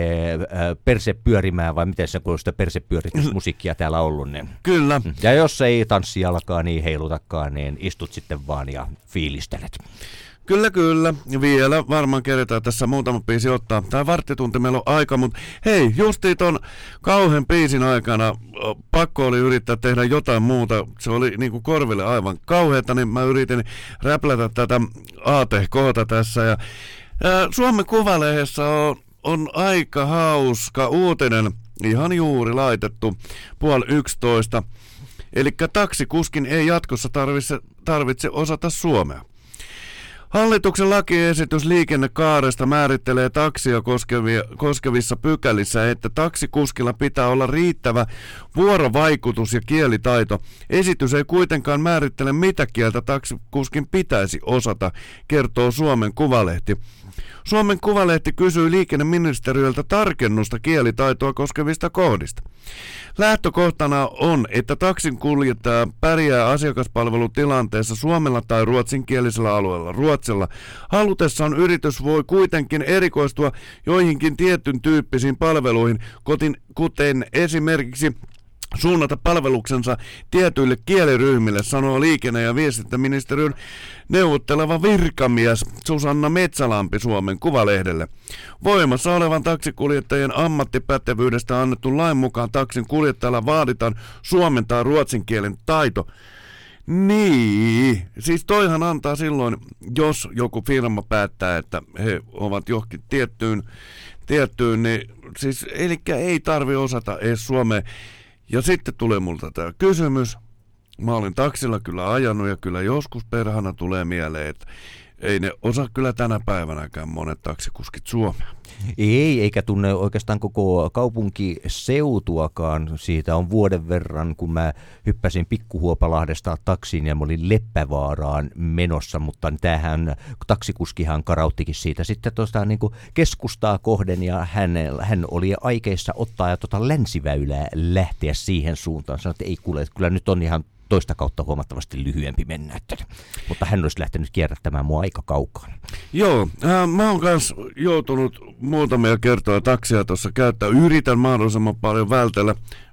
perse pyörimään, vai miten se, kun on sitä persepyöritysmusiikkia täällä ollut, niin... Kyllä. Ja jos ei tanssi alkaa, niin heilutakaan, niin istut sitten vaan ja fiilistelet. Kyllä. Vielä varmaan keretään tässä muutama biisi ottaa. Tää varttitunti meillä on aika, mutta hei, justiin ton kauhen biisin aikana pakko oli yrittää tehdä jotain muuta. Se oli niinku korville aivan kauheata, niin mä yritin räplätä tätä ATK:ta tässä. Ja Suomen Kuvalehdessä on aika hauska uutinen, ihan juuri laitettu 11:30. Elikkä taksikuskin ei jatkossa tarvitse osata suomea. Hallituksen lakiesitys liikennekaaresta määrittelee taksia koskevissa pykälissä, että taksikuskilla pitää olla riittävä vuorovaikutus ja kielitaito. Esitys ei kuitenkaan määrittele, mitä kieltä taksikuskin pitäisi osata, kertoo Suomen Kuvalehti. Suomen Kuvalehti kysyy liikenneministeriöltä tarkennusta kielitaitoa koskevista kohdista. Lähtökohtana on, että taksinkuljettaja pärjää asiakaspalvelutilanteessa suomella tai ruotsinkielisellä alueella ruotsilla. Halutessaan yritys voi kuitenkin erikoistua joihinkin tietyn tyyppisiin palveluihin, kuten esimerkiksi suunnata palveluksensa tietyille kieliryhmille, sanoo liikenne- ja viestintäministeriön neuvotteleva virkamies Susanna Metsälampi Suomen Kuvalehdelle. Voimassa olevan taksikuljettajien ammattipätevyydestä annetun lain mukaan taksin kuljettajalla vaaditaan suomen tai ruotsin kielen taito. Niin, siis toihan antaa silloin, jos joku firma päättää, että he ovat johonkin tiettyyn niin siis elikkä ei tarvi osata edes suomea. Ja sitten tulee multa tämä kysymys. Mä olin taksilla kyllä ajanut ja kyllä joskus perhana tulee mieleen, että ei ne osaa kyllä tänä päivänäkään monet taksikuskit suomea. Ei, eikä tunne oikeastaan koko kaupunkiseutuakaan. Siitä on vuoden verran, kun mä hyppäsin Pikkuhuopalahdesta taksiin ja mä olin Leppävaaraan menossa, mutta tämähän taksikuskihan karauttikin siitä sitten tuosta niin kuin keskustaa kohden ja hän oli aikeissa ottaa ja länsiväylää lähteä siihen suuntaan. Sanoin, että ei kuule, kyllä nyt on ihan toista kautta huomattavasti lyhyempi mennä, mutta hän olisi lähtenyt kierrättämään mua aika kaukaan. Joo, mä oon kanssa joutunut muutamia kertoja taksia tuossa käyttää. Yritän mahdollisimman paljon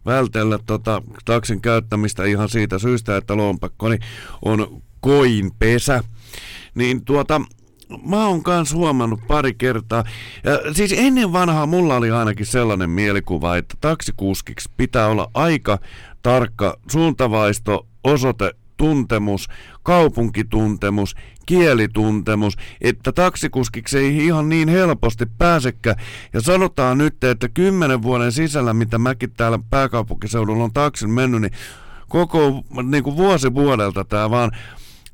vältellä taksin käyttämistä ihan siitä syystä, että lompakkoni on koinpesä. Niin mä oon kans huomannut pari kertaa. Ja siis ennen vanhaa mulla oli ainakin sellainen mielikuva, että taksikuskiksi pitää olla aika tarkka suuntavaisto, osoitetuntemus, kaupunkituntemus, kielituntemus, että taksikuskiksi ei ihan niin helposti pääsekään. Ja sanotaan nyt, että 10 vuoden sisällä, mitä mäkin täällä pääkaupunkiseudulla on taksin mennyt, niin koko niin kuin vuosi vuodelta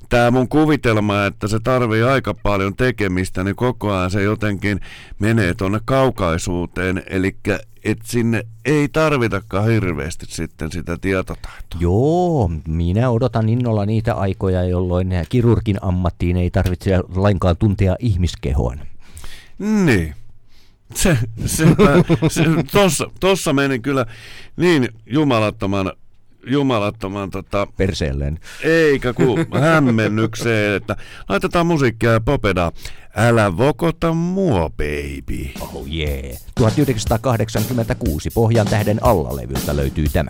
tämä mun kuvitelma, että se tarvii aika paljon tekemistä, niin koko ajan se jotenkin menee tuonne kaukaisuuteen, eli että sinne ei tarvitakaan hirveästi sitten sitä tietotaitoa. Joo, minä odotan innolla niitä aikoja, jolloin kirurgin ammattiin ei tarvitse lainkaan tuntea ihmiskehoa. Niin. Tossa meni kyllä niin jumalattoman perseelleen. Eikä kun hämmennykseen, että laitetaan musiikkia ja Popeda. Älä vokota mua, baby. Oh yeah. 1986 Pohjan tähden alla-levyltä löytyy tämä.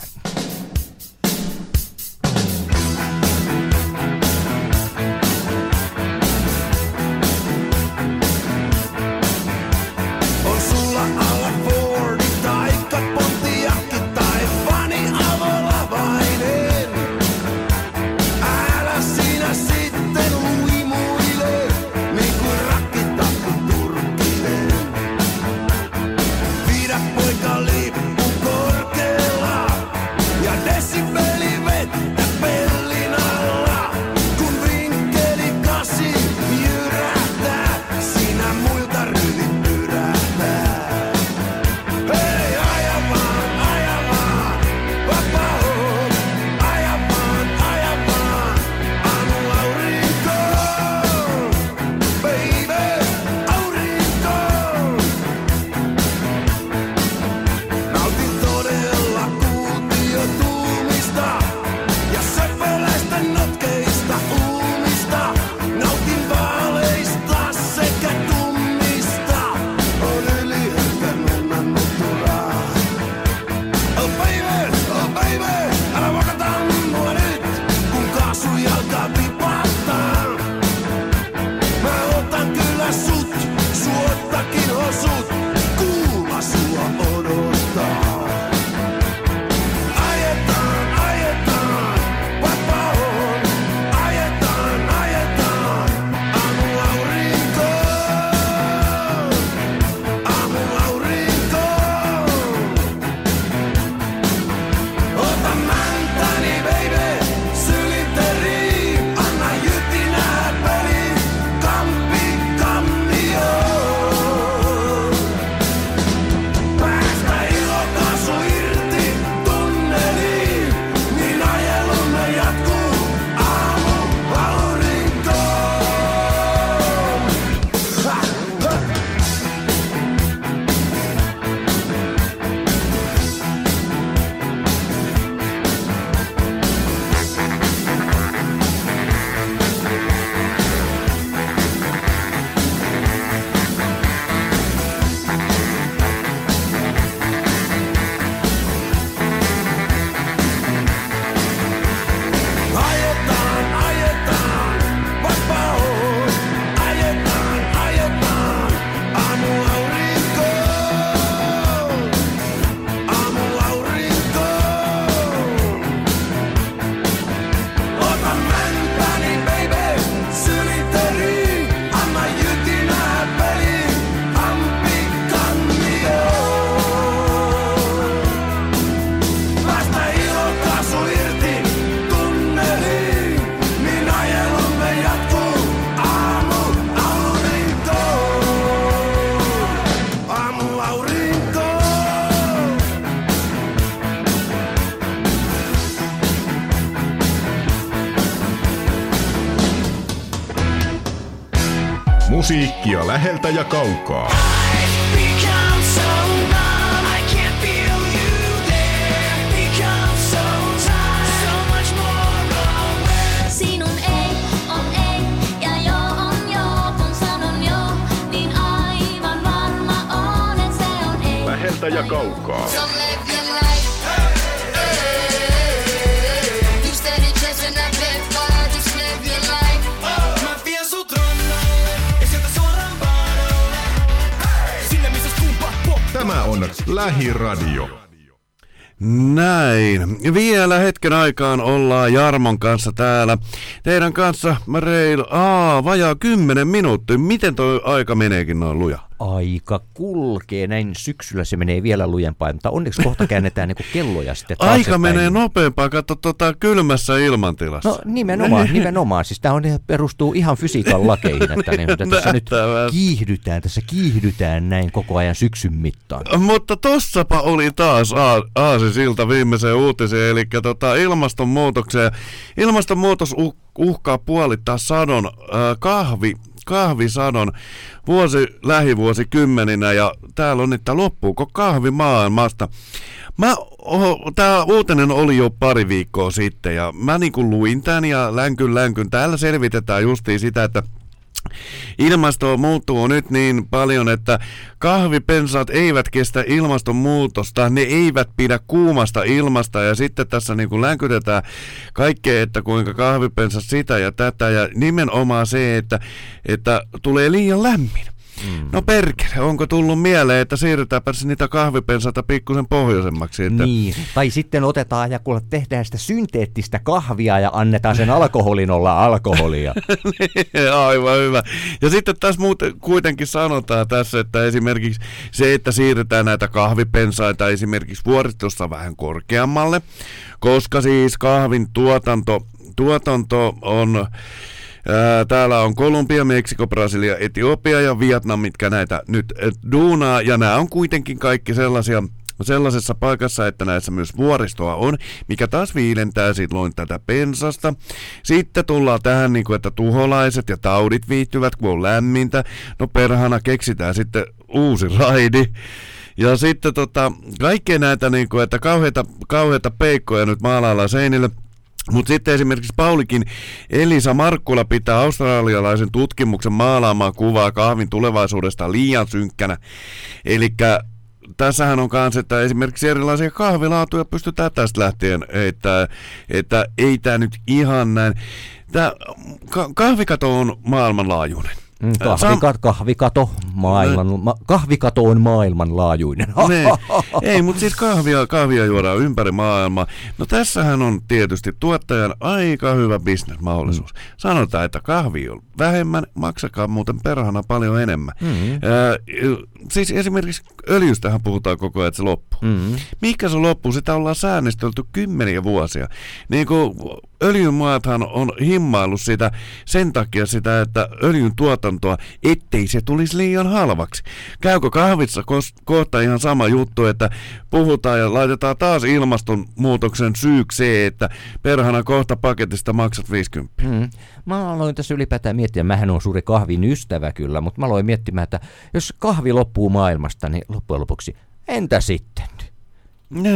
Musiikkia läheltä ja kaukaa. Ja kaukaa. Tämä on Lähiradio. Näin. Vielä hetken aikaan ollaan Jarmon kanssa täällä. Teidän kanssa vajaa 10 minuuttia. Miten tuo aika meneekin noin lujaa? Aika kulkee, näin syksyllä se menee vielä lujempaa, mutta onneksi kohta käännetään niin kuin kelloja sitten taaksepäin. Aika menee nopeampaa, katso kylmässä ilmantilassa. No nimenomaan, siis tämä perustuu ihan fysiikan lakeihin, että tässä nyt kiihdytään näin koko ajan syksyn mittaan. Mutta tossapa oli taas aasisilta viimeiseen uutiseen, eli ilmastonmuutokseen. Ilmastonmuutos uhkaa puolittaa sadon kahvisadon lähivuosikymmeninä, ja täällä on, että loppuuko kahvi maailmasta. Tämä uutinen oli jo pari viikkoa sitten, ja mä niinku luin tän ja länkyn. Täällä selvitetään justiin sitä, että ilmasto muuttuu nyt niin paljon, että kahvipensaat eivät kestä ilmastonmuutosta, ne eivät pidä kuumasta ilmasta, ja sitten tässä niin kuin länkytetään kaikkea, että kuinka kahvipensaat sitä ja tätä, ja nimenomaan se, että tulee liian lämmin. Mm. No perkele, onko tullut mieleen, että siirrytäänpä niitä kahvipensaita pikkusen pohjoisemmaksi? Että... Niin, tai sitten otetaan ja kun tehdään sitä synteettistä kahvia ja annetaan sen alkoholin olla alkoholia. Aivan hyvä. Ja sitten tässä muuten kuitenkin sanotaan tässä, että esimerkiksi se, että siirretään näitä kahvipensaita esimerkiksi vuoristossa vähän korkeammalle, koska siis kahvin tuotanto on... Täällä on Kolumbia, Meksiko, Brasilia, Etiopia ja Vietnam, mitkä näitä nyt duunaa. Ja nämä on kuitenkin kaikki sellaisessa paikassa, että näissä myös vuoristoa on, mikä taas viilentää silloin tätä pensasta. Sitten tullaan tähän, niin kuin, että tuholaiset ja taudit viihtyvät, kun on lämmintä. No perhana, keksitään sitten uusi raidi. Ja sitten kaikkea näitä, niin kuin, että kauheita peikkoja nyt maalaillaan seinille. Mutta sitten esimerkiksi Paulikin Elisa Markkula pitää australialaisen tutkimuksen maalaamaan kuvaa kahvin tulevaisuudesta liian synkkänä. Elikkä tässähän on kanssa, että esimerkiksi erilaisia kahvilaatuja pystytään tästä lähtien, että ei tämä nyt ihan näin. Tämä kahvikato on maailmanlaajuinen. Kahvikato on maailmanlaajuinen. Ei, mutta siis kahvia juodaan ympäri maailmaa. No tässähän on tietysti tuottajan aika hyvä bisnesmahdollisuus. Sanotaan, että kahvi on vähemmän, maksakaa muuten perhana paljon enemmän. Siis esimerkiksi öljystähän puhutaan koko ajan, että se loppuu. Mikä se loppuu? Sitä ollaan säännöstelty kymmeniä vuosia. Niin kuin öljymaathan on himmaillut sitä sen takia sitä, että öljyn tuotantoa, ettei se tulisi liian halvaksi. Käykö kahvissa kohta ihan sama juttu, että puhutaan ja laitetaan taas ilmastonmuutoksen syyksi, että perhana kohta paketista maksat 50. Mä aloin tässä ylipäätään miettiä, mähän on suuri kahvin ystävä kyllä, mutta mä aloin miettimään, että jos kahvi loppuu maailmasta, niin loppujen lopuksi entä sitten? No,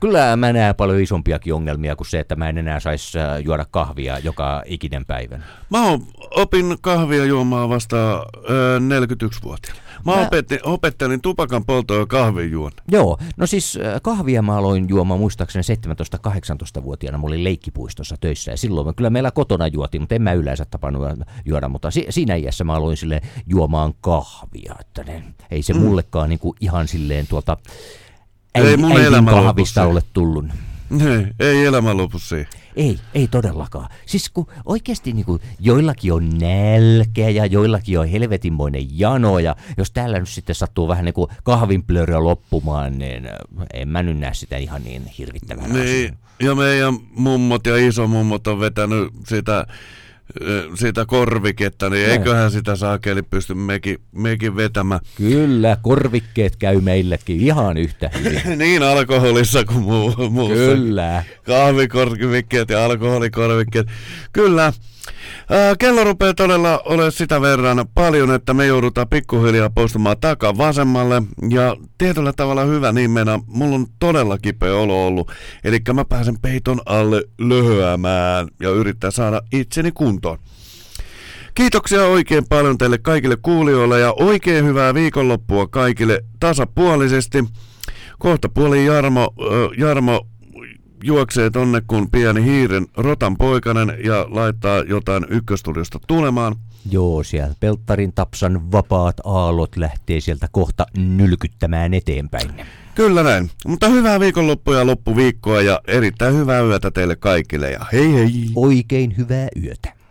kyllä mä näen paljon isompiakin ongelmia kuin se, että mä en enää saisi juoda kahvia joka ikinen päivän. Mä opin kahvia juomaan vasta 41-vuotiaana. Mä opettelin tupakan polttoa ja kahvin juon. Joo, no siis kahvia mä aloin juomaan muistaakseni 17-18-vuotiaana. Mä olin leikkipuistossa töissä ja silloin kyllä meillä kotona juotiin, mutta en mä yleensä tapannut juoda. Mutta siinä iässä mä aloin silleen juomaan kahvia, että ei se mullekaan niinku ihan silleen tuolta... Ei mun elämä kahvista ole tullut. Ei elämä lopu siihen. Ei todellakaan. Siis kun oikeasti niin kuin joillakin on nälkeä ja joillakin on helvetinmoinen jano, ja jos täällä nyt sitten sattuu vähän niin kuin kahvinplööriä loppumaan, niin en mä nyt näe sitä ihan niin hirvittävänä asiaa. Ja meidän mummot ja isomummot on vetänyt sitä sitä korviketta, niin eiköhän sitä saakeli pysty mekin vetämään. Kyllä, korvikkeet käy meillekin ihan yhtä hyvin. Niin alkoholissa kuin muussa. Kyllä. Kahvikorvikkeet ja alkoholikorvikkeet. Kyllä. Kello rupeaa todella olemaan sitä verran paljon, että me joudutaan pikkuhiljaa poistumaan takaa vasemmalle. Ja tietyllä tavalla hyvä niin mennä. Mulla on todella kipeä olo ollut. Eli mä pääsen peiton alle löhöämään ja yrittää saada itseni kuntoon. Kiitoksia oikein paljon teille kaikille kuulijoille ja oikein hyvää viikonloppua kaikille tasapuolisesti. Kohta puoli Jarmo juoksee tonne kun pieni hiiren rotan poikainen ja laittaa jotain ykköstudiosta tulemaan. Joo, siellä Pelttarin tapsan vapaat aallot lähtee sieltä kohta nylkyttämään eteenpäin. Kyllä näin, mutta hyvää viikonloppua ja loppuviikkoa ja erittäin hyvää yötä teille kaikille ja hei hei! Oikein hyvää yötä!